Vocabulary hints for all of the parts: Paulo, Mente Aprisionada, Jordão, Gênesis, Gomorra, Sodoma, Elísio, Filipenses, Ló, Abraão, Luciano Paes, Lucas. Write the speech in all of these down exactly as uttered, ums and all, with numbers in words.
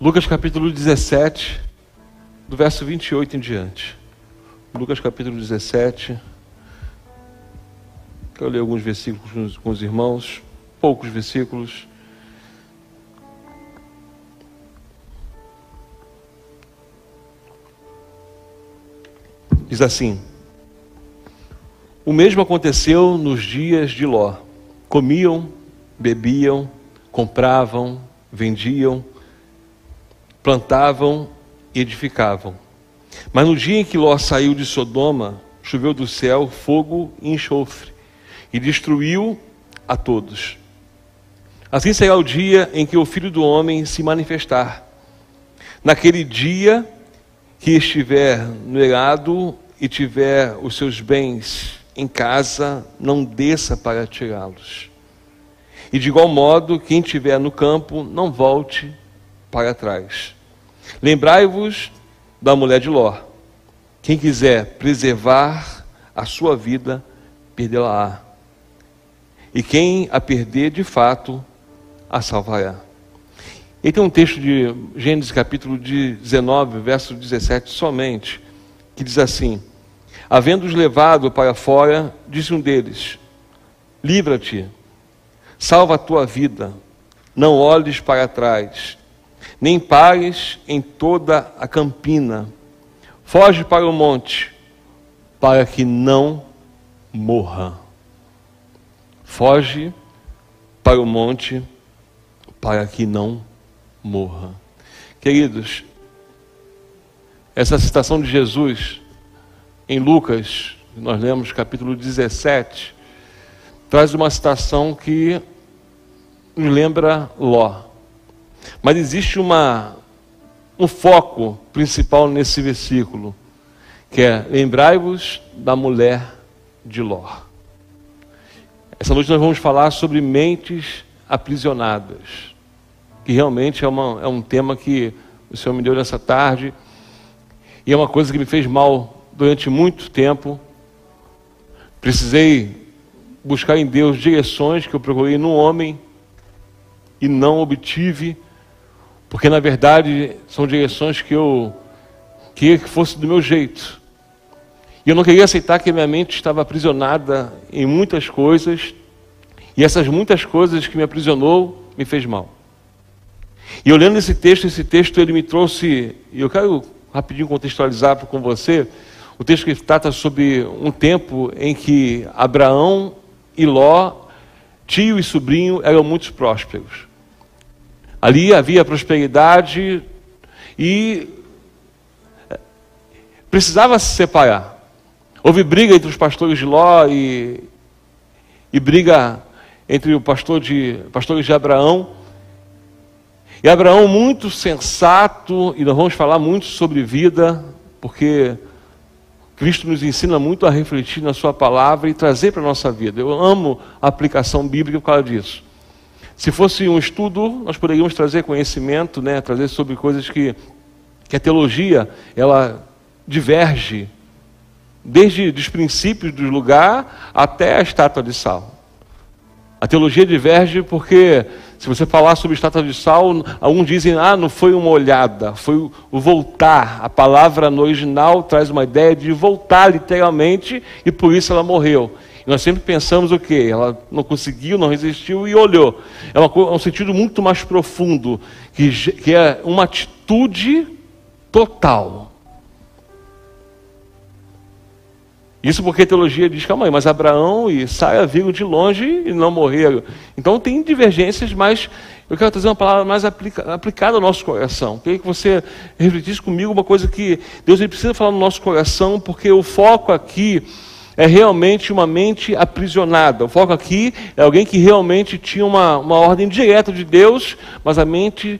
Lucas capítulo dezessete, do verso vinte e oito em diante. Lucas capítulo dezessete. Quero ler alguns versículos com os irmãos, poucos versículos. Diz assim: o mesmo aconteceu nos dias de Ló. Comiam, bebiam, compravam, vendiam, plantavam e edificavam. Mas no dia em que Ló saiu de Sodoma, choveu do céu fogo e enxofre, e destruiu a todos. Assim será o dia em que o Filho do Homem se manifestar. Naquele dia que estiver no errado e tiver os seus bens em casa, não desça para tirá-los. E de igual modo, quem estiver no campo, não volte para trás. Lembrai-vos da mulher de Ló. Quem quiser preservar a sua vida, perdê-la-á. E quem a perder, de fato, a salvará. E tem um texto de Gênesis capítulo dezenove, verso dezessete somente, que diz assim: havendo-os levado para fora, disse um deles: livra-te, salva a tua vida, não olhes para trás, nem pares em toda a campina, foge para o monte, para que não morra. Foge para o monte, para que não morra. Queridos, essa citação de Jesus em Lucas, nós lemos capítulo dezessete, traz uma citação que nos lembra Ló. Mas existe uma, um foco principal nesse versículo, que é: lembrai-vos da mulher de Ló. Essa noite nós vamos falar sobre mentes aprisionadas, que realmente é, uma, é um tema que o Senhor me deu nessa tarde, e é uma coisa que me fez mal durante muito tempo. Precisei buscar em Deus direções que eu procurei no homem e não obtive, porque na verdade são direções que eu queria que fosse do meu jeito, e eu não queria aceitar que a minha mente estava aprisionada em muitas coisas, e essas muitas coisas que me aprisionou me fez mal. E olhando esse texto, esse texto ele me trouxe, e eu quero rapidinho contextualizar com você, o texto que trata sobre um tempo em que Abraão e Ló, tio e sobrinho, eram muito prósperos. Ali havia prosperidade e precisava se separar. Houve briga entre os pastores de Ló e, e briga entre o pastor de, pastores de Abraão. E Abraão, muito sensato, e nós vamos falar muito sobre vida, porque Cristo nos ensina muito a refletir na sua palavra e trazer para a nossa vida. Eu amo a aplicação bíblica por causa disso. Se fosse um estudo, nós poderíamos trazer conhecimento, né? Trazer sobre coisas que, que a teologia, ela diverge, desde os princípios do lugar até a estátua de sal. A teologia diverge porque, se você falar sobre estátua de sal, alguns dizem: ah, não foi uma olhada, foi o voltar. A palavra no original traz uma ideia de voltar literalmente, e por isso ela morreu. E nós sempre pensamos o quê? Ela não conseguiu, não resistiu e olhou. É, uma, é um sentido muito mais profundo, que, que é uma atitude total. Isso porque a teologia diz: calma aí, mas Abraão e Sara viram de longe e não morreram. Então tem divergências, mas eu quero trazer uma palavra mais aplica, aplicada ao nosso coração. Queria que você refletisse comigo uma coisa que Deus ele precisa falar no nosso coração, porque o foco aqui é realmente uma mente aprisionada. O foco aqui é alguém que realmente tinha uma, uma ordem direta de Deus, mas a mente,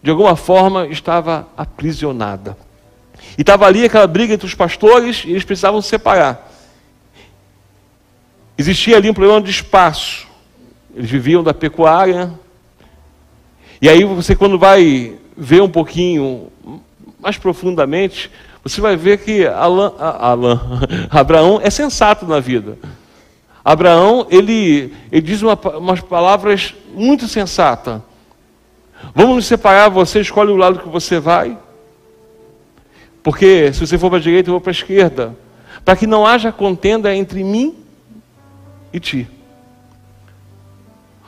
de alguma forma, estava aprisionada. E estava ali aquela briga entre os pastores, e eles precisavam se separar. Existia ali um problema de espaço. Eles viviam da pecuária. E aí você, quando vai ver um pouquinho mais profundamente, você vai ver que Alan, Alan, Abraão é sensato na vida. Abraão, ele, ele diz uma, umas palavras muito sensatas. Vamos nos separar, você escolhe o lado que você vai. Porque se você for para a direita, eu vou para a esquerda. Para que não haja contenda entre mim e ti.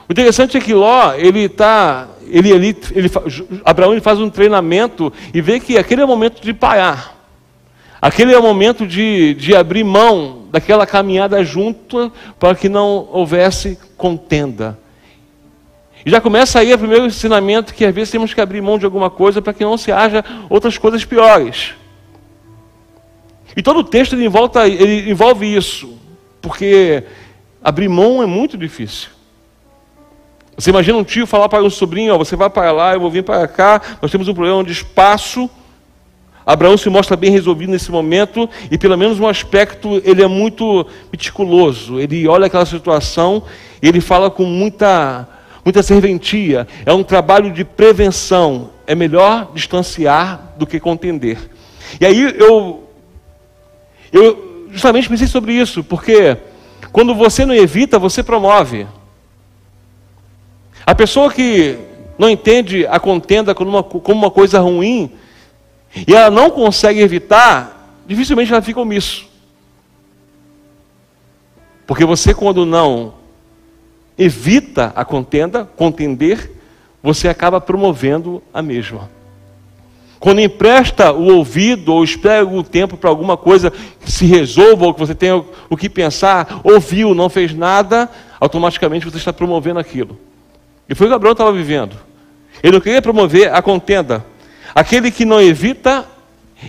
O interessante é que Ló, ele está... Ele, ele, ele, Abraão ele faz um treinamento e vê que aquele é o momento de parar. Aquele é o momento de, de abrir mão daquela caminhada junta para que não houvesse contenda. E já começa aí o primeiro ensinamento que às vezes temos que abrir mão de alguma coisa para que não se haja outras coisas piores. E todo o texto ele envolve, ele envolve isso, porque abrir mão é muito difícil. Você imagina um tio falar para um sobrinho, ó, você vai para lá, eu vou vir para cá, nós temos um problema de espaço. Abraão se mostra bem resolvido nesse momento e pelo menos um aspecto ele é muito meticuloso. Ele olha aquela situação e ele fala com muita... muita serventia, é um trabalho de prevenção, é melhor distanciar do que contender. E aí eu, eu justamente pensei sobre isso, porque quando você não evita, você promove. A pessoa que não entende a contenda como uma, como uma coisa ruim, e ela não consegue evitar, dificilmente ela fica omisso. Porque você quando não evita a contenda, contender, você acaba promovendo a mesma. Quando empresta o ouvido ou espera o tempo para alguma coisa que se resolva ou que você tenha o que pensar, ouviu, não fez nada, automaticamente você está promovendo aquilo. E foi o que Abraão estava vivendo. Ele não queria promover a contenda. Aquele que não evita...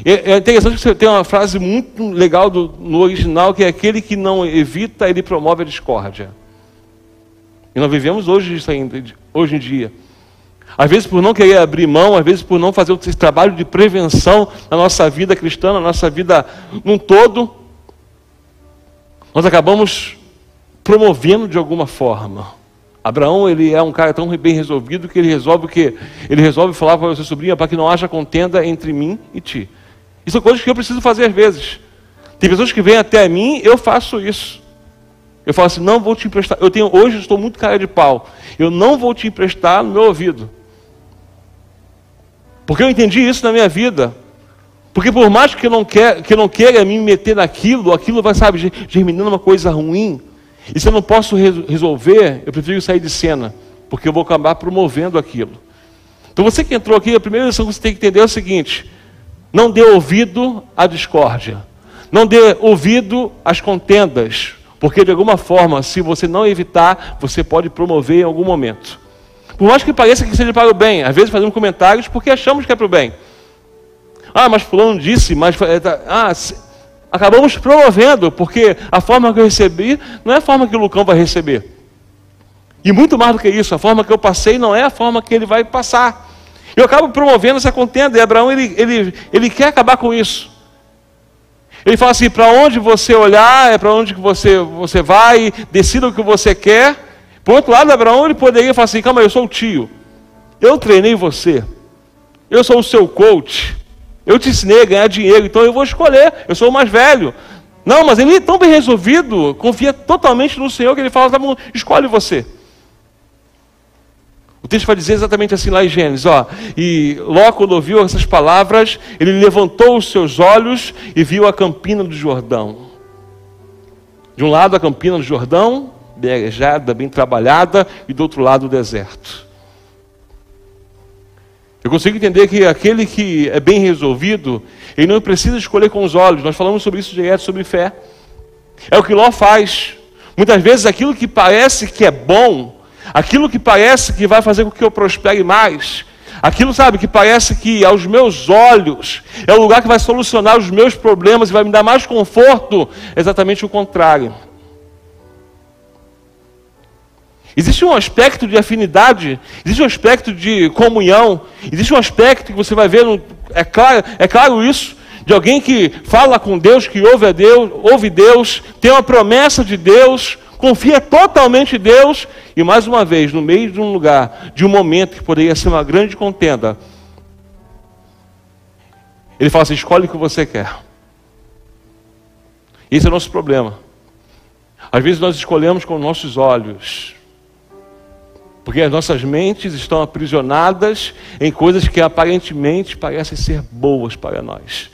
É interessante que você tem uma frase muito legal do, no original, que é aquele que não evita, ele promove a discórdia. E nós vivemos hoje isso ainda, hoje em dia. Às vezes por não querer abrir mão, às vezes por não fazer esse trabalho de prevenção na nossa vida cristã, na nossa vida num todo, nós acabamos promovendo de alguma forma. Abraão, ele é um cara tão bem resolvido que ele resolve o quê? Ele resolve falar para o seu sobrinho, para que não haja contenda entre mim e ti. Isso são coisas que eu preciso fazer às vezes. Tem pessoas que vêm até mim, eu faço isso. Eu falo assim, não vou te emprestar. Eu tenho, hoje eu estou muito cara de pau. Eu não vou te emprestar no meu ouvido. Porque eu entendi isso na minha vida. Porque por mais que eu não, quer, que eu não queira me meter naquilo, aquilo vai, sabe, germinando uma coisa ruim. E se eu não posso re- resolver, eu prefiro sair de cena. Porque eu vou acabar promovendo aquilo. Então você que entrou aqui, a primeira lição que você tem que entender é o seguinte. Não dê ouvido à discórdia. Não dê ouvido às contendas. Porque, de alguma forma, se você não evitar, você pode promover em algum momento. Por mais que pareça que seja para o bem, às vezes fazemos comentários porque achamos que é para o bem. Ah, mas fulano disse, mas... Ah, se... acabamos promovendo, porque a forma que eu recebi não é a forma que o Lucão vai receber. E muito mais do que isso, a forma que eu passei não é a forma que ele vai passar. Eu acabo promovendo essa contenda, e Abraão, ele, ele, ele quer acabar com isso. Ele fala assim, para onde você olhar, é para onde que você, você vai, decida o que você quer. Por outro lado, Abraão ele poderia falar assim, calma, eu sou o tio. Eu treinei você. Eu sou o seu coach. Eu te ensinei a ganhar dinheiro, então eu vou escolher. Eu sou o mais velho. Não, mas ele é tão bem resolvido, confia totalmente no Senhor, que ele fala, tá bom, escolhe você. O texto vai dizer exatamente assim lá em Gênesis, ó. E Ló, quando ouviu essas palavras, ele levantou os seus olhos e viu a campina do Jordão. De um lado a campina do Jordão, bem arejada, bem trabalhada, e do outro lado o deserto. Eu consigo entender que aquele que é bem resolvido, ele não precisa escolher com os olhos. Nós falamos sobre isso direto, sobre fé. É o que Ló faz. Muitas vezes aquilo que parece que é bom, aquilo que parece que vai fazer com que eu prospere mais, aquilo, sabe, que parece que aos meus olhos é o lugar que vai solucionar os meus problemas e vai me dar mais conforto, é exatamente o contrário. Existe um aspecto de afinidade, existe um aspecto de comunhão, existe um aspecto que você vai ver, é claro, é claro isso, de alguém que fala com Deus, que ouve a Deus, ouve Deus, tem uma promessa de Deus, confia totalmente em Deus, e mais uma vez, no meio de um lugar, de um momento que poderia ser uma grande contenda, ele fala assim, escolhe o que você quer. Esse é o nosso problema. Às vezes nós escolhemos com nossos olhos. Porque as nossas mentes estão aprisionadas em coisas que aparentemente parecem ser boas para nós.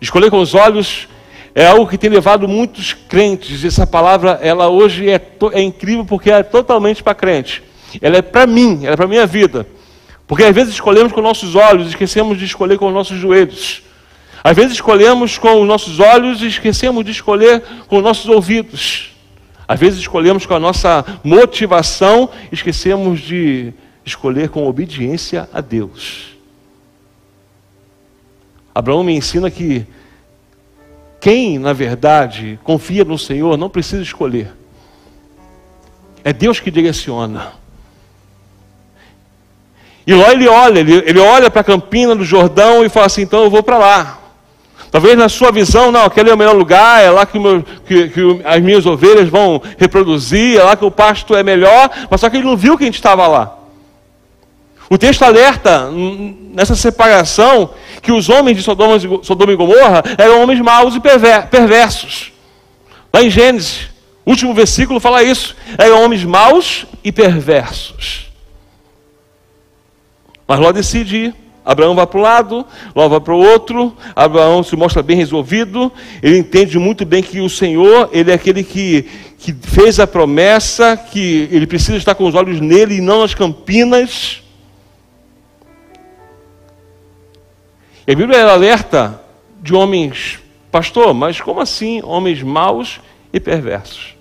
Escolher com os olhos é algo que tem levado muitos crentes. Essa palavra, ela hoje é, é incrível porque ela é totalmente para crente. Ela é para mim, ela é para a minha vida. Porque às vezes escolhemos com nossos olhos e esquecemos de escolher com os nossos joelhos. Às vezes escolhemos com os nossos olhos e esquecemos de escolher com os nossos ouvidos. Às vezes escolhemos com a nossa motivação, esquecemos de escolher com obediência a Deus. Abraão me ensina que quem, na verdade, confia no Senhor não precisa escolher. É Deus que direciona. E Ló, ele olha, ele, ele olha para a campina do Jordão e fala assim, então eu vou para lá. Talvez na sua visão, não, aquele é o melhor lugar, é lá que, meu, que, que as minhas ovelhas vão reproduzir, é lá que o pasto é melhor, mas só que ele não viu que a gente estava lá. O texto alerta, nessa separação, que os homens de Sodoma, Sodoma e Gomorra eram homens maus e perver, perversos. Lá em Gênesis, último versículo fala isso, eram homens maus e perversos. Mas Ló decide ir. Abraão vai para um lado, Ló vai para o outro. Abraão se mostra bem resolvido. Ele entende muito bem que o Senhor, ele é aquele que, que fez a promessa, que ele precisa estar com os olhos nele e não nas campinas. E a Bíblia ela alerta de homens, pastor, mas como assim homens maus e perversos?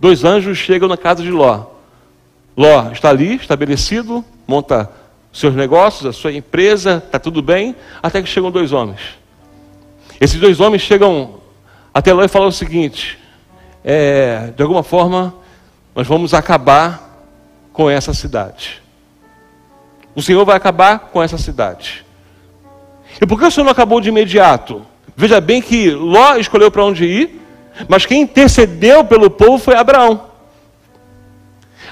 Dois anjos chegam na casa de Ló. Ló está ali, estabelecido, monta seus negócios, a sua empresa, está tudo bem, até que chegam dois homens. Esses dois homens chegam até lá e falam o seguinte, é, de alguma forma, nós vamos acabar com essa cidade. O Senhor vai acabar com essa cidade. E por que o Senhor não acabou de imediato? Veja bem que Ló escolheu para onde ir, mas quem intercedeu pelo povo foi Abraão.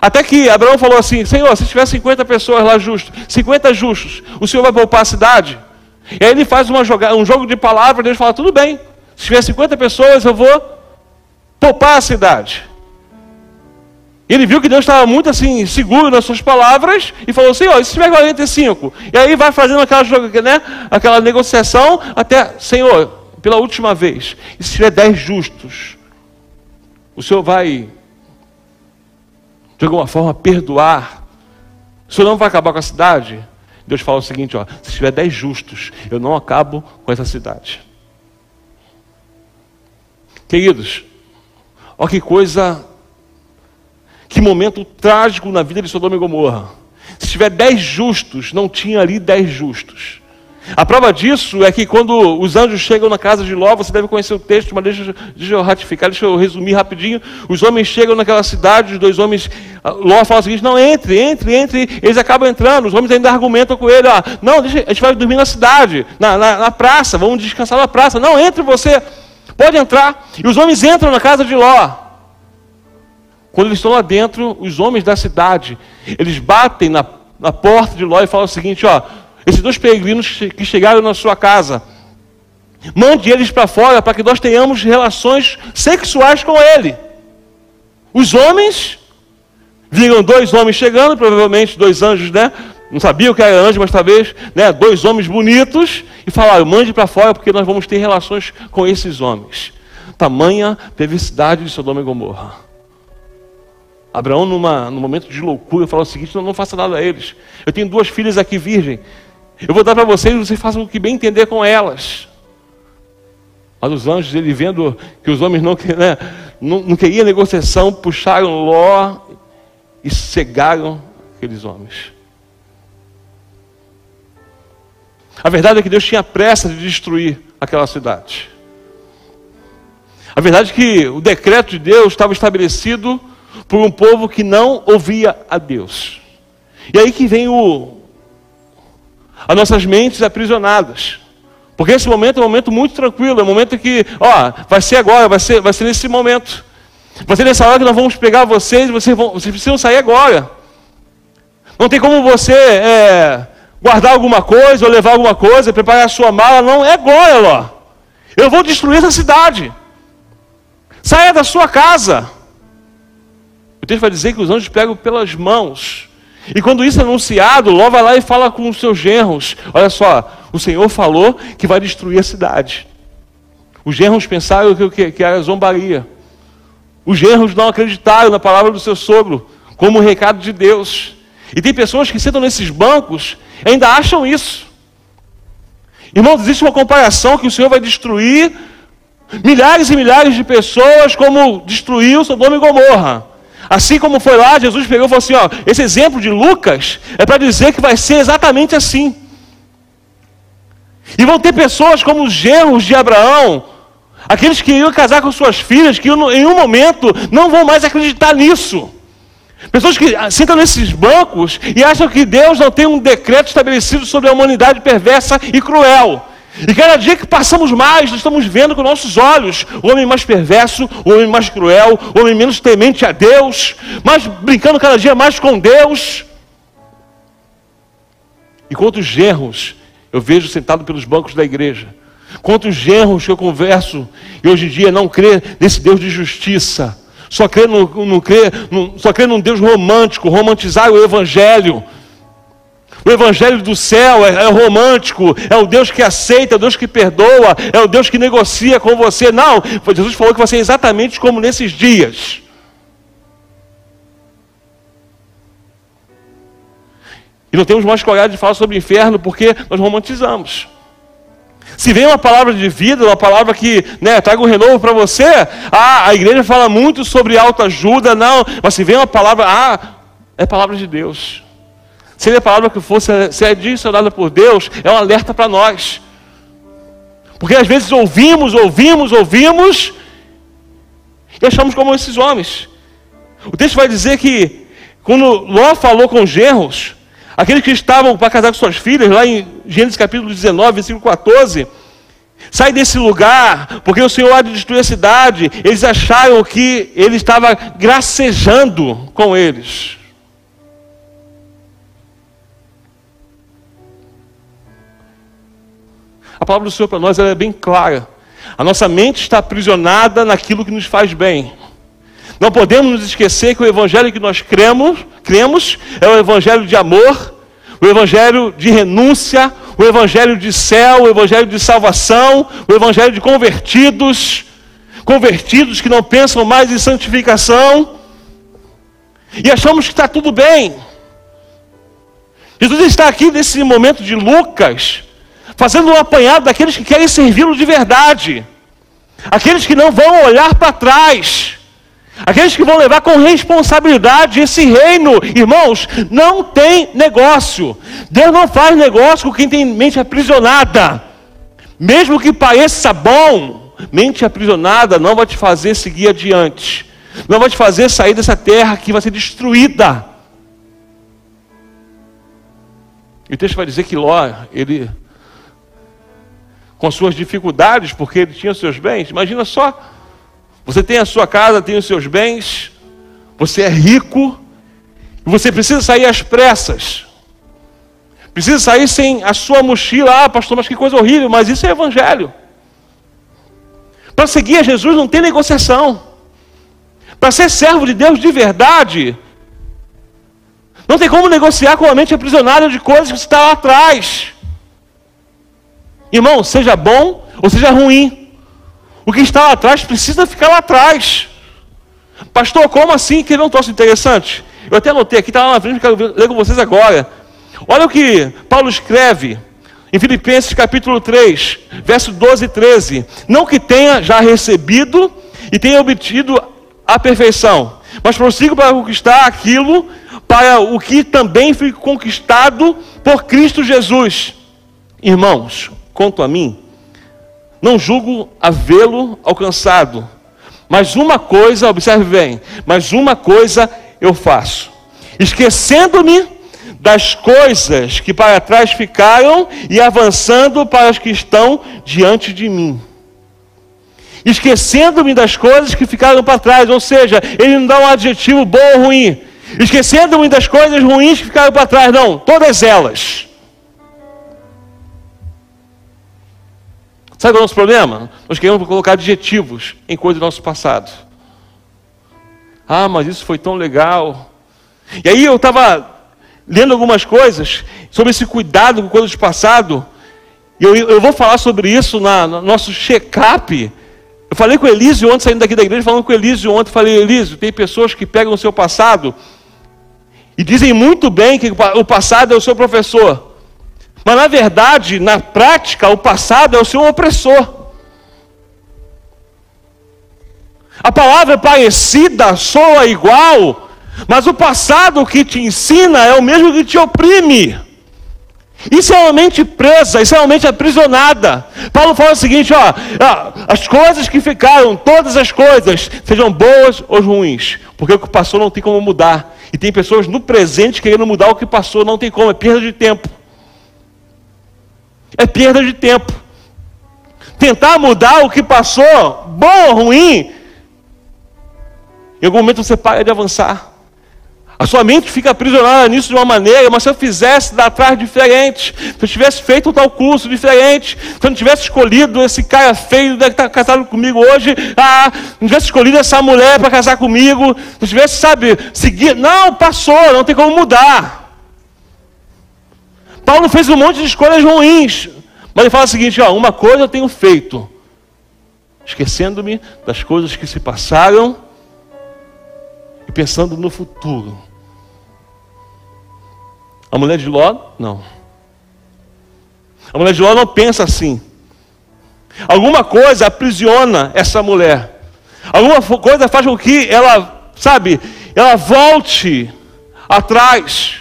Até que Abraão falou assim, Senhor, se tiver cinquenta pessoas lá justos, cinquenta justos, o Senhor vai poupar a cidade? E aí ele faz uma joga, um jogo de palavras, Deus fala, tudo bem, se tiver cinquenta pessoas eu vou poupar a cidade. E ele viu que Deus estava muito assim, seguro nas suas palavras, e falou, Senhor, e se tiver quarenta e cinco? E aí vai fazendo aquela, né, aquela negociação, até, Senhor, pela última vez, e se tiver dez justos, o Senhor vai... de alguma forma, perdoar. O Senhor não vai acabar com a cidade? Deus fala o seguinte, ó, se tiver dez justos, eu não acabo com essa cidade. Queridos, ó que coisa, que momento trágico na vida de Sodoma e Gomorra. Se tiver dez justos, não tinha ali dez justos. A prova disso é que quando os anjos chegam na casa de Ló, você deve conhecer o texto, mas deixa, deixa eu ratificar, deixa eu resumir rapidinho. Os homens chegam naquela cidade, os dois homens, Ló fala o seguinte, não, entre, entre, entre, eles acabam entrando, os homens ainda argumentam com ele, ó, não, deixa, a gente vai dormir na cidade, na, na, na praça, vamos descansar na praça, não, entre você, pode entrar. E os homens entram na casa de Ló. Quando eles estão lá dentro, os homens da cidade, eles batem na, na porta de Ló e falam o seguinte, ó, esses dois peregrinos que chegaram na sua casa, mande eles para fora para que nós tenhamos relações sexuais com ele. Os homens, viram dois homens chegando, provavelmente dois anjos, né? Não sabia o que era anjo, mas talvez, né? Dois homens bonitos, e falaram, mande para fora porque nós vamos ter relações com esses homens. Tamanha perversidade de Sodoma e Gomorra. Abraão, numa, num momento de loucura, falou o seguinte, não, não faça nada a eles. Eu tenho duas filhas aqui virgem. Eu vou dar para vocês e vocês façam o que bem entender com elas. Mas os anjos, ele vendo que os homens não, né, não, não queriam negociação, puxaram Ló e cegaram aqueles homens. A verdade é que Deus tinha pressa de destruir aquela cidade. A verdade é que o decreto de Deus estava estabelecido por um povo que não ouvia a Deus. E aí que vem o... as nossas mentes aprisionadas. Porque esse momento é um momento muito tranquilo, é um momento que, ó, vai ser agora, vai ser, vai ser nesse momento. Vai ser nessa hora que nós vamos pegar vocês, vocês, vão, vocês precisam sair agora. Não tem como você é, guardar alguma coisa, ou levar alguma coisa, preparar a sua mala, não, é agora, Ló. Eu vou destruir essa cidade. Saia da sua casa. O texto vai dizer que os anjos pegam pelas mãos. E quando isso é anunciado, Ló vai lá e fala com os seus genros. Olha só, o Senhor falou que vai destruir a cidade. Os genros pensaram que, que era zombaria. Os genros não acreditaram na palavra do seu sogro, como um recado de Deus. E tem pessoas que sentam nesses bancos e ainda acham isso. Irmãos, existe uma comparação que o Senhor vai destruir milhares e milhares de pessoas como destruiu Sodoma e Gomorra. Assim como foi lá, Jesus pegou e falou assim, ó, esse exemplo de Lucas é para dizer que vai ser exatamente assim. E vão ter pessoas como os genros de Abraão, aqueles que iam casar com suas filhas, que em um momento não vão mais acreditar nisso. Pessoas que sentam nesses bancos e acham que Deus não tem um decreto estabelecido sobre a humanidade perversa e cruel. E cada dia que passamos mais, nós estamos vendo com nossos olhos o homem mais perverso, o homem mais cruel, o homem menos temente a Deus, mas brincando cada dia mais com Deus. E quantos genros eu vejo sentado pelos bancos da igreja. Quantos genros que eu converso e hoje em dia não crê nesse Deus de justiça. Só crê no, no, crê, no, só crê num Deus romântico, romantizar o Evangelho. O Evangelho do céu é, é romântico, é o Deus que aceita, é o Deus que perdoa, é o Deus que negocia com você. Não, Jesus falou que vai ser exatamente como nesses dias. E não temos mais coragem de falar sobre o inferno porque nós romantizamos. Se vem uma palavra de vida, uma palavra que, né, traga um renovo para você, ah, a igreja fala muito sobre autoajuda, não. Mas se vem uma palavra, ah, é palavra de Deus. Se a palavra que for, se é direcionada por Deus, é um alerta para nós. Porque às vezes ouvimos, ouvimos, ouvimos, e achamos como esses homens. O texto vai dizer que, quando Ló falou com os genros, aqueles que estavam para casar com suas filhas, lá em Gênesis capítulo dezenove, versículo quatorze. Sai desse lugar, porque o Senhor há de destruir a cidade. Eles acharam que ele estava gracejando com eles. A palavra do Senhor para nós ela é bem clara. A nossa mente está aprisionada naquilo que nos faz bem. Não podemos nos esquecer que o evangelho que nós cremos, cremos é o evangelho de amor, o evangelho de renúncia, o evangelho de céu, o evangelho de salvação, o evangelho de convertidos, convertidos que não pensam mais em santificação. E achamos que está tudo bem. Jesus está aqui nesse momento de Lucas, fazendo um apanhado daqueles que querem servi-lo de verdade. Aqueles que não vão olhar para trás. Aqueles que vão levar com responsabilidade esse reino, irmãos, não tem negócio. Deus não faz negócio com quem tem mente aprisionada. Mesmo que pareça bom, mente aprisionada não vai te fazer seguir adiante. Não vai te fazer sair dessa terra que vai ser destruída. E o texto vai dizer que Ló, ele, com suas dificuldades, porque ele tinha seus bens, imagina só. Você tem a sua casa, tem os seus bens, você é rico, e você precisa sair às pressas. Precisa sair sem a sua mochila. Ah, pastor, mas que coisa horrível, mas isso é evangelho. Para seguir a Jesus não tem negociação. Para ser servo de Deus de verdade, não tem como negociar com a mente aprisionada de coisas que você está lá atrás. Irmão, seja bom ou seja ruim. O que está lá atrás precisa ficar lá atrás. Pastor, como assim? Que ele não trouxe interessante? Eu até anotei aqui, está lá na frente, quero ler com vocês agora. Olha o que Paulo escreve em Filipenses capítulo três, verso doze e treze. Não que tenha já recebido e tenha obtido a perfeição, mas prossigo para conquistar aquilo para o que também fui conquistado por Cristo Jesus. Irmãos, quanto a mim, não julgo havê-lo alcançado, mas uma coisa, observe bem, mas uma coisa eu faço, esquecendo-me das coisas que para trás ficaram e avançando para as que estão diante de mim. Esquecendo-me das coisas que ficaram para trás, ou seja, ele não dá um adjetivo bom ou ruim. Esquecendo-me das coisas ruins que ficaram para trás, não, todas elas. Sabe qual é o nosso problema? Nós queremos colocar adjetivos em coisas do nosso passado. Ah, mas isso foi tão legal. E aí eu estava lendo algumas coisas sobre esse cuidado com coisas do passado. Eu, eu vou falar sobre isso na, no nosso check-up. Eu falei com o Elísio ontem, saindo daqui da igreja, falando com o Elísio ontem. Falei, Elísio, tem pessoas que pegam o seu passado e dizem muito bem que o passado é o seu professor. Mas, na verdade, na prática, o passado é o seu opressor. A palavra parecida soa igual, mas o passado que te ensina é o mesmo que te oprime. Isso é uma mente presa, isso é uma mente aprisionada. Paulo fala o seguinte, ó, as coisas que ficaram, todas as coisas, sejam boas ou ruins, porque o que passou não tem como mudar. E tem pessoas no presente querendo mudar o que passou, não tem como, é perda de tempo. É perda de tempo. Tentar mudar o que passou, bom ou ruim, em algum momento você para de avançar. A sua mente fica aprisionada nisso de uma maneira, mas se eu fizesse lá atrás diferente, se eu tivesse feito um tal curso diferente, se eu não tivesse escolhido esse cara feio que está casado comigo hoje, ah, não tivesse escolhido essa mulher para casar comigo, se eu tivesse, sabe, seguir... Não, passou, não tem como mudar. Paulo fez um monte de escolhas ruins, mas ele fala o seguinte, ó, uma coisa eu tenho feito, esquecendo-me das coisas que se passaram, pensando no futuro. A mulher de Ló, não. A mulher de Ló não pensa assim. Alguma coisa aprisiona essa mulher. Alguma coisa faz com que ela, sabe, ela volte atrás.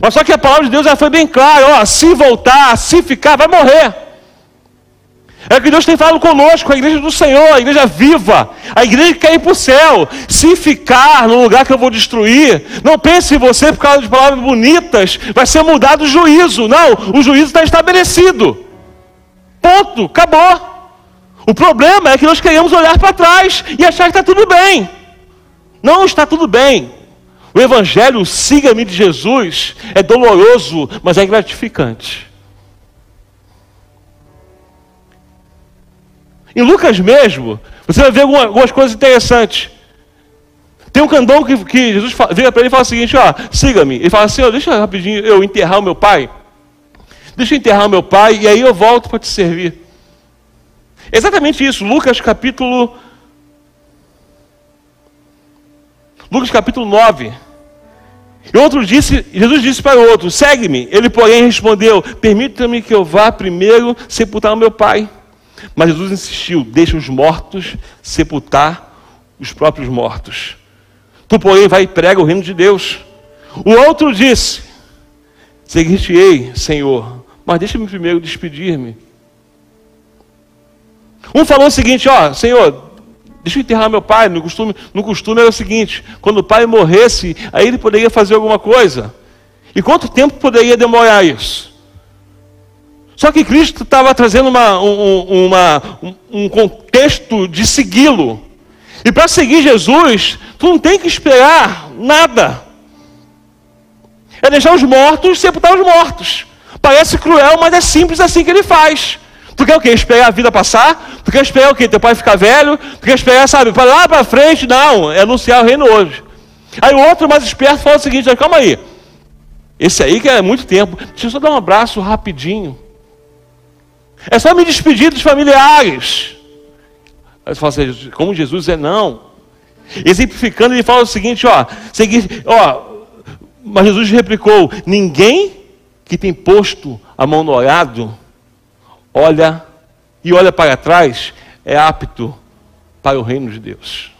Mas só que a palavra de Deus já foi bem clara, ó, se voltar, se ficar, vai morrer. É o que Deus tem falado conosco, a igreja do Senhor, a igreja viva, a igreja que quer ir para o céu. Se ficar no lugar que eu vou destruir, não pense em você por causa de palavras bonitas, vai ser mudado o juízo. Não, o juízo está estabelecido. Ponto, acabou. O problema é que nós queremos olhar para trás e achar que está tudo bem. Não está tudo bem. O evangelho, siga-me de Jesus, é doloroso, mas é gratificante. Em Lucas mesmo, você vai ver algumas coisas interessantes. Tem um candão que, que Jesus vira para ele e fala o seguinte, ó, siga-me. Ele fala assim, ó, deixa rapidinho eu enterrar o meu pai. Deixa eu enterrar o meu pai e aí eu volto para te servir. Exatamente isso, Lucas capítulo... Lucas capítulo nove. E outro disse, Jesus disse para o outro, segue-me. Ele, porém, respondeu, permita-me que eu vá primeiro sepultar o meu pai. Mas Jesus insistiu, deixa os mortos sepultar os próprios mortos. Tu, porém, vai e prega o reino de Deus. O outro disse, seguir-te-ei, Senhor, mas deixa-me primeiro despedir-me. Um falou o seguinte, ó, Senhor, deixa eu enterrar meu pai. No costume, no costume era o seguinte, quando o pai morresse, aí ele poderia fazer alguma coisa. E quanto tempo poderia demorar isso? Só que Cristo estava trazendo uma, um, uma, um contexto de segui-lo. E para seguir Jesus, tu não tem que esperar nada. É deixar os mortos sepultar os mortos. Parece cruel, mas é simples assim que ele faz. Tu quer o quê? Esperar a vida passar? Tu quer esperar o quê? Teu pai ficar velho? Tu quer esperar, sabe, para lá para frente? Não, é anunciar o reino hoje. Aí o outro mais esperto fala o seguinte, calma aí. Esse aí que é muito tempo. Deixa eu só dar um abraço rapidinho. É só me despedir dos familiares. Aí você fala assim, como Jesus é não. Exemplificando, ele fala o seguinte, ó, seguir, ó, mas Jesus replicou, ninguém que tem posto a mão no arado, olha e olha para trás, é apto para o reino de Deus.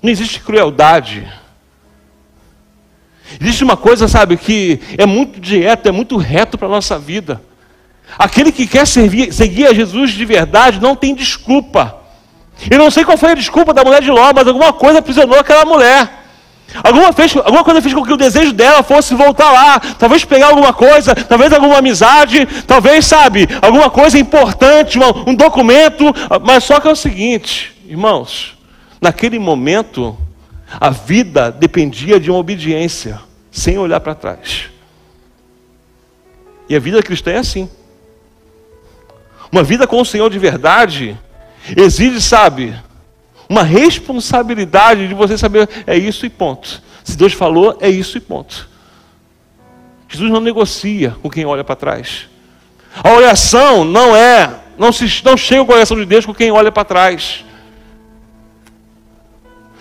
Não existe crueldade. Existe uma coisa, sabe, que é muito direto, é muito reto para a nossa vida. Aquele que quer servir, seguir a Jesus de verdade não tem desculpa. Eu não sei qual foi a desculpa da mulher de Ló, mas alguma coisa aprisionou aquela mulher. Alguma, fez, alguma coisa fez com que o desejo dela fosse voltar lá. Talvez pegar alguma coisa, talvez alguma amizade, talvez, sabe, alguma coisa importante, um, um documento. Mas só que é o seguinte, irmãos, naquele momento, a vida dependia de uma obediência, sem olhar para trás. E a vida cristã é assim. Uma vida com o Senhor de verdade exige, sabe, uma responsabilidade de você saber, é isso e ponto. Se Deus falou, é isso e ponto. Jesus não negocia com quem olha para trás. A oração não é, não, se, não chega ao coração de Deus com quem olha para trás.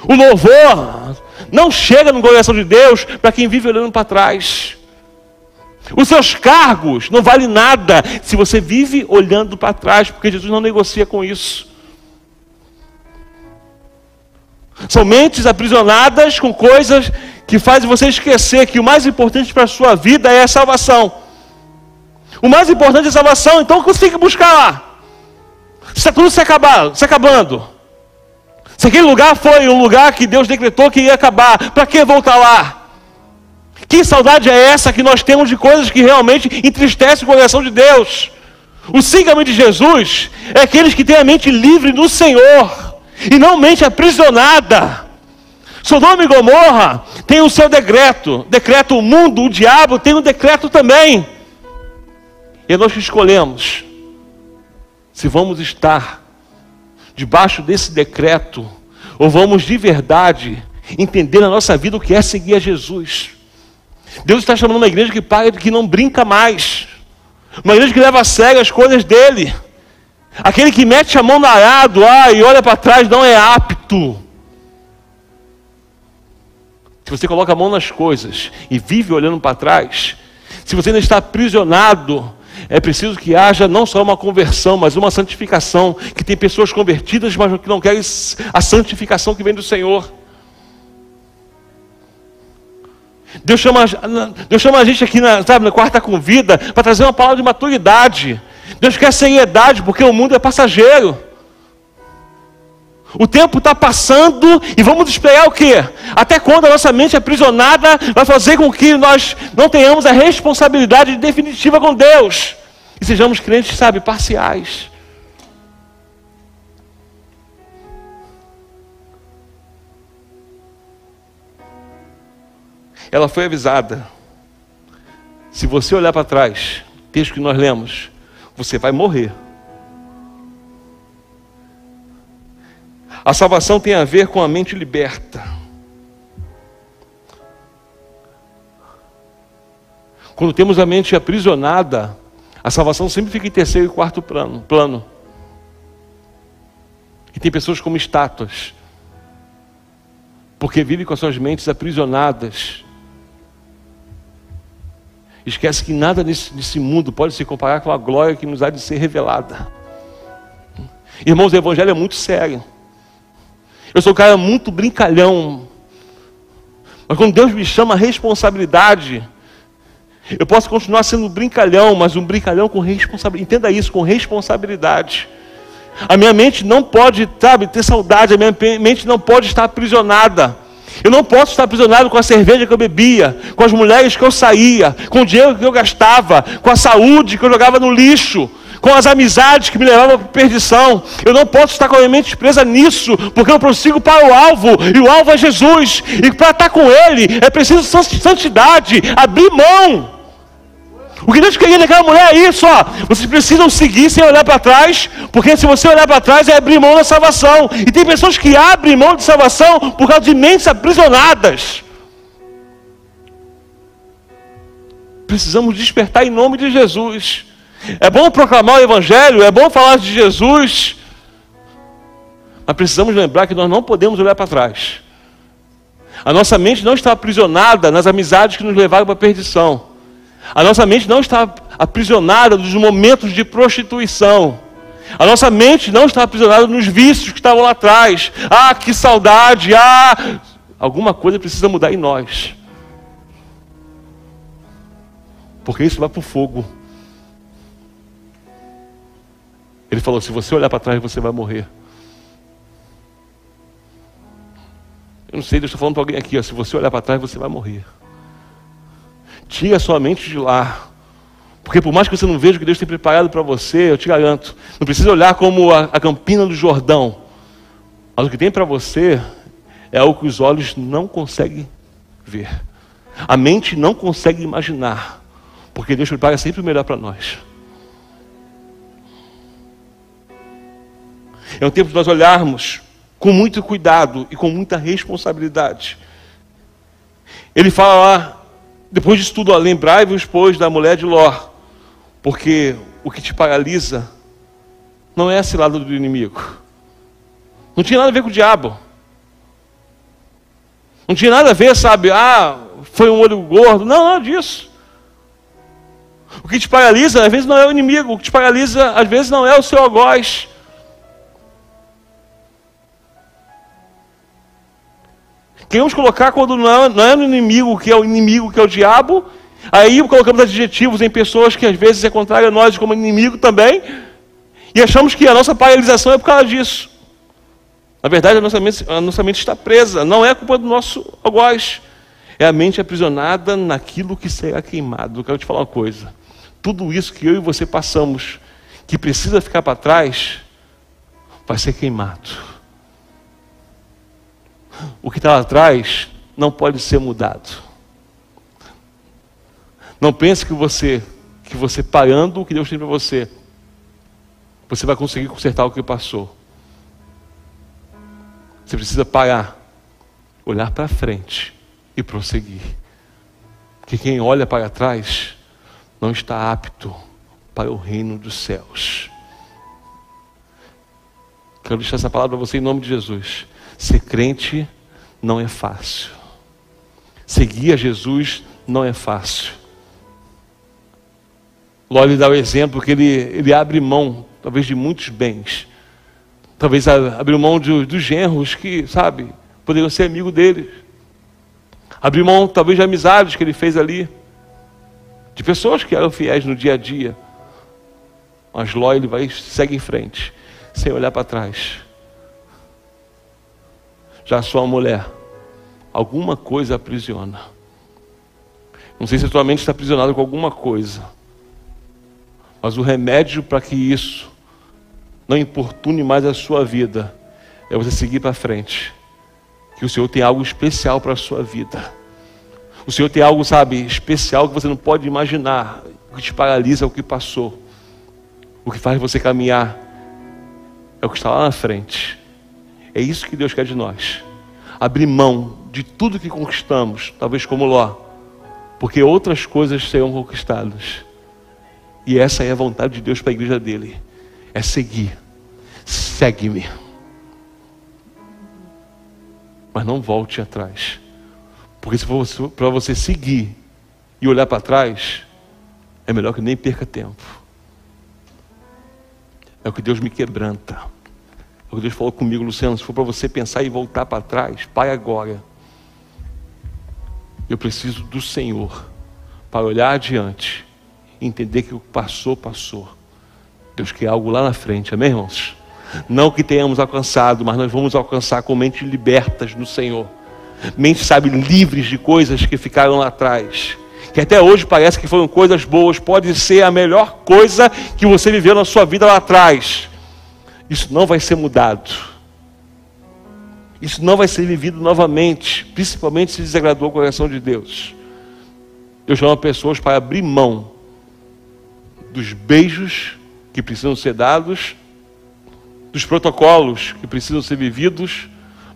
O louvor não chega no coração de Deus para quem vive olhando para trás. Os seus cargos não valem nada se você vive olhando para trás, porque Jesus não negocia com isso. São mentes aprisionadas com coisas que fazem você esquecer que o mais importante para a sua vida é a salvação. O mais importante é a salvação, então você tem que buscar lá. Está tudo se acabando, se acabando. Se aquele lugar foi um lugar que Deus decretou que ia acabar, para que voltar lá? Que saudade é essa que nós temos de coisas que realmente entristecem o coração de Deus? O seguidor de Jesus é aqueles que têm a mente livre do Senhor e não mente aprisionada. Sodoma e Gomorra tem o seu decreto, decreto o mundo, o diabo tem um decreto também. E nós que escolhemos se vamos estar debaixo desse decreto ou vamos de verdade entender na nossa vida o que é seguir a Jesus. Deus está chamando uma igreja que, paga, que não brinca mais. Uma igreja que leva a sério as coisas dele. Aquele que mete a mão no arado ah, e olha para trás não é apto. Se você coloca a mão nas coisas e vive olhando para trás, se você ainda está aprisionado, é preciso que haja não só uma conversão, mas uma santificação. Que tem pessoas convertidas, mas que não querem a santificação que vem do Senhor. Deus chama, Deus chama a gente aqui na, sabe, na quarta convida para trazer uma palavra de maturidade. Deus quer seriedade, porque o mundo é passageiro. O tempo está passando e vamos esperar o quê? Até quando a nossa mente aprisionada vai fazer com que nós não tenhamos a responsabilidade definitiva com Deus. E sejamos crentes, sabe, parciais. Ela foi avisada. Se você olhar para trás, texto que nós lemos, você vai morrer. A salvação tem a ver com a mente liberta. Quando temos a mente aprisionada, a salvação sempre fica em terceiro e quarto plano. plano. E tem pessoas como estátuas, porque vivem com as suas mentes aprisionadas. Esquece que nada nesse, nesse mundo pode se comparar com a glória que nos há de ser revelada. Irmãos, o evangelho é muito sério. Eu sou um cara muito brincalhão. Mas quando Deus me chama a responsabilidade, eu posso continuar sendo brincalhão, mas um brincalhão com responsabilidade. Entenda isso, com responsabilidade. A minha mente não pode, sabe, ter saudade. A minha mente não pode estar aprisionada. Eu não posso estar aprisionado com a cerveja que eu bebia, com as mulheres que eu saía, com o dinheiro que eu gastava, com a saúde que eu jogava no lixo, com as amizades que me levavam para a perdição. Eu não posso estar com a minha mente presa nisso, porque eu prossigo para o alvo, e o alvo é Jesus. E para estar com Ele, é preciso santidade, abrir mão. O que Deus queria daquela mulher é isso, ó. Vocês precisam seguir sem olhar para trás, porque se você olhar para trás é abrir mão da salvação. E tem pessoas que abrem mão de salvação por causa de mentes aprisionadas. Precisamos despertar em nome de Jesus. É bom proclamar o evangelho, é bom falar de Jesus, mas precisamos lembrar que nós não podemos olhar para trás. A nossa mente não está aprisionada nas amizades que nos levaram para a perdição. A nossa mente não está aprisionada nos momentos de prostituição. A nossa mente não está aprisionada nos vícios que estavam lá atrás. Ah, que saudade! Ah, alguma coisa precisa mudar em nós, porque isso vai para o fogo. Ele falou: se você olhar para trás, você vai morrer. Eu não sei, Deus está falando para alguém aqui: ó, se você olhar para trás, você vai morrer. Tira sua mente de lá, porque por mais que você não veja o que Deus tem preparado para você, eu te garanto, não precisa olhar como a, a campina do Jordão, mas o que tem para você é algo que os olhos não conseguem ver, a mente não consegue imaginar, porque Deus prepara sempre o melhor para nós. É um tempo de nós olharmos com muito cuidado e com muita responsabilidade. Ele fala lá, depois disso tudo, lembrai-vos, pois, da mulher de Ló, porque o que te paralisa não é a cilada do inimigo. Não tinha nada a ver com o diabo. Não tinha nada a ver, sabe, ah, foi um olho gordo. Não, nada disso. O que te paralisa, às vezes, não é o inimigo. O que te paralisa, às vezes, não é o seu algoz. Queremos colocar quando não é, não é no inimigo, que é o inimigo, que é o diabo. Aí colocamos adjetivos em pessoas que às vezes é contrária a nós como inimigo também. E achamos que a nossa paralisação é por causa disso. Na verdade, a nossa mente, a nossa mente está presa. Não é culpa do nosso algoz. É a mente aprisionada naquilo que será queimado. Eu quero te falar uma coisa. Tudo isso que eu e você passamos, que precisa ficar para trás, vai ser queimado. O que está lá atrás não pode ser mudado. Não pense que você, que você parando o que Deus tem para você, você vai conseguir consertar o que passou. Você precisa parar, olhar para frente e prosseguir. Porque quem olha para trás não está apto para o reino dos céus. Quero deixar essa palavra para você em nome de Jesus. Ser crente não é fácil. Seguir a Jesus não é fácil. Ló lhe dá o exemplo que ele, ele abre mão, talvez, de muitos bens. Talvez abriu mão de, dos genros que, sabe, poderiam ser amigos dele. Abriu mão, talvez, de amizades que ele fez ali. De pessoas que eram fiéis no dia a dia. Mas Ló, ele vai, segue em frente, sem olhar para trás. Já sou uma mulher. Alguma coisa aprisiona. Não sei se a tua mente está aprisionada com alguma coisa. Mas o remédio para que isso não importune mais a sua vida é você seguir para frente. Que o Senhor tem algo especial para a sua vida. O Senhor tem algo, sabe, especial que você não pode imaginar. O que te paralisa é o que passou. O que faz você caminhar é o que está lá na frente. É isso que Deus quer de nós. Abrir mão de tudo que conquistamos, talvez como Ló, porque outras coisas serão conquistadas. E essa é a vontade de Deus para a igreja dele. É seguir. Segue-me. Mas não volte atrás. Porque se for para você seguir e olhar para trás, é melhor que nem perca tempo. É o que Deus me quebranta. O que Deus falou comigo, Luciano, se for para você pensar e voltar para trás, pai, agora. Eu preciso do Senhor para olhar adiante, entender que o que passou, passou. Deus quer algo lá na frente, amém, irmãos? Não que tenhamos alcançado, mas nós vamos alcançar com mentes libertas no Senhor. Mentes, sabe, livres de coisas que ficaram lá atrás. Que até hoje parece que foram coisas boas. Pode ser a melhor coisa que você viveu na sua vida lá atrás. Isso não vai ser mudado. Isso não vai ser vivido novamente, principalmente se desagradou o coração de Deus. Eu chamo pessoas para abrir mão dos beijos que precisam ser dados, dos protocolos que precisam ser vividos,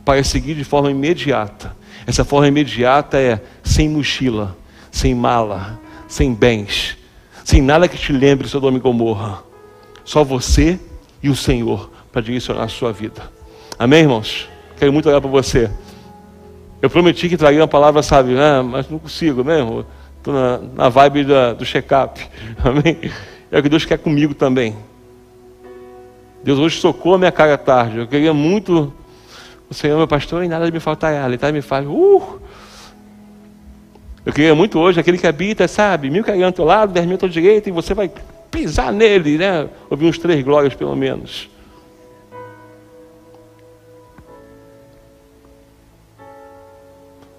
para seguir de forma imediata. Essa forma imediata é sem mochila, sem mala, sem bens, sem nada que te lembre Sodoma e Gomorra. Só você e o Senhor para direcionar a sua vida. Amém, irmãos? Quero muito olhar para você. Eu prometi que traria uma palavra, sabe, ah, mas não consigo, amém, irmão? Estou na, na vibe da, do check-up. Amém? É o que Deus quer comigo também. Deus hoje socou a minha cara à tarde. Eu queria muito o Senhor, meu pastor, e nada me faltará. Ele tá, me faz uh! Eu queria muito hoje aquele que habita, sabe, mil cairão ao teu lado, dez mil ao teu direito, e você vai pisar nele, né? Ouvir uns três glórias pelo menos.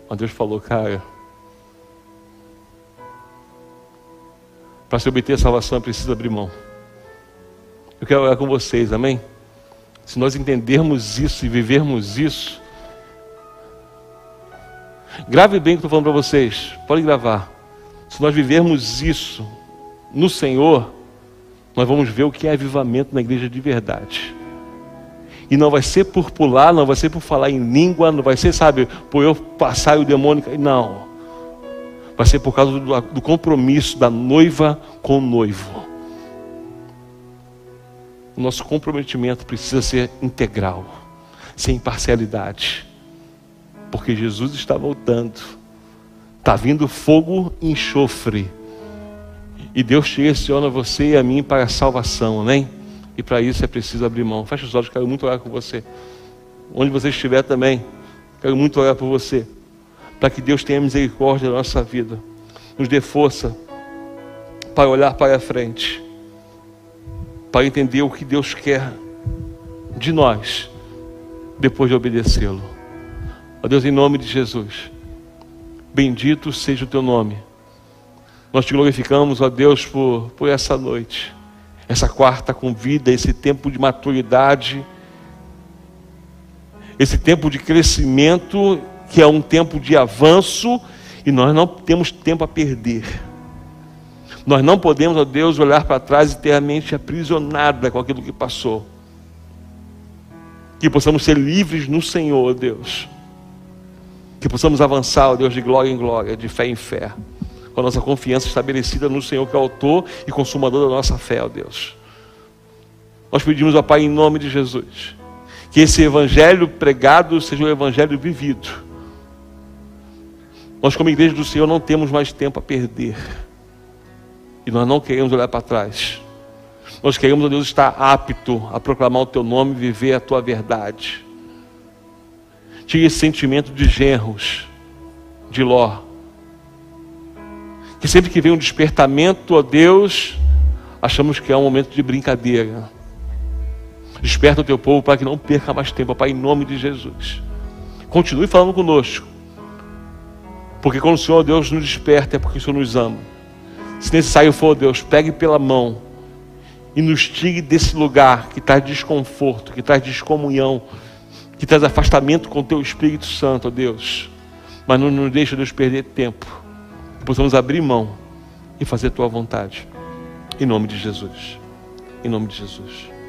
Mas Deus falou, cara, para se obter a salvação é preciso abrir mão. Eu quero orar com vocês, amém? Se nós entendermos isso e vivermos isso, grave bem o que estou falando para vocês, pode gravar. Se nós vivermos isso no Senhor, nós vamos ver o que é avivamento na igreja de verdade. E não vai ser por pular, não vai ser por falar em língua, não vai ser, sabe, por eu passar e o demônio... Não. Vai ser por causa do, do compromisso da noiva com o noivo. O nosso comprometimento precisa ser integral, sem parcialidade. Porque Jesus está voltando. Está vindo fogo e enxofre. E Deus direciona você e a mim para a salvação, amém? E para isso é preciso abrir mão. Fecha os olhos, quero muito orar com você. Onde você estiver também, quero muito orar por você. Para que Deus tenha misericórdia na nossa vida. Nos dê força para olhar para a frente. Para entender o que Deus quer de nós, depois de obedecê-lo. Ó Deus, em nome de Jesus. Bendito seja o teu nome. Nós te glorificamos, ó Deus, por, por essa noite. Essa quarta com vida, esse tempo de maturidade. Esse tempo de crescimento, que é um tempo de avanço. E nós não temos tempo a perder. Nós não podemos, ó Deus, olhar para trás e ter a mente aprisionada com aquilo que passou. Que possamos ser livres no Senhor, ó Deus. Que possamos avançar, ó Deus, de glória em glória, de fé em fé. Com a nossa confiança estabelecida no Senhor, que é o autor e consumador da nossa fé, ó Deus. Nós pedimos, ó Pai, em nome de Jesus, que esse evangelho pregado seja o evangelho vivido. Nós, como igreja do Senhor, não temos mais tempo a perder. E nós não queremos olhar para trás. Nós queremos, ó Deus, estar apto a proclamar o teu nome e viver a tua verdade. Tire esse sentimento de genros, de Ló. Que sempre que vem um despertamento, ó Deus, achamos que é um momento de brincadeira. Desperta o teu povo para que não perca mais tempo, Pai, em nome de Jesus. Continue falando conosco. Porque quando o Senhor, ó Deus, nos desperta, é porque o Senhor nos ama. Se necessário for, ó Deus, pegue pela mão e nos tire desse lugar que traz desconforto, que traz descomunhão, que traz afastamento com o teu Espírito Santo, ó Deus. Mas não nos deixa, Deus, perder tempo. Que possamos abrir mão e fazer a tua vontade. Em nome de Jesus. Em nome de Jesus.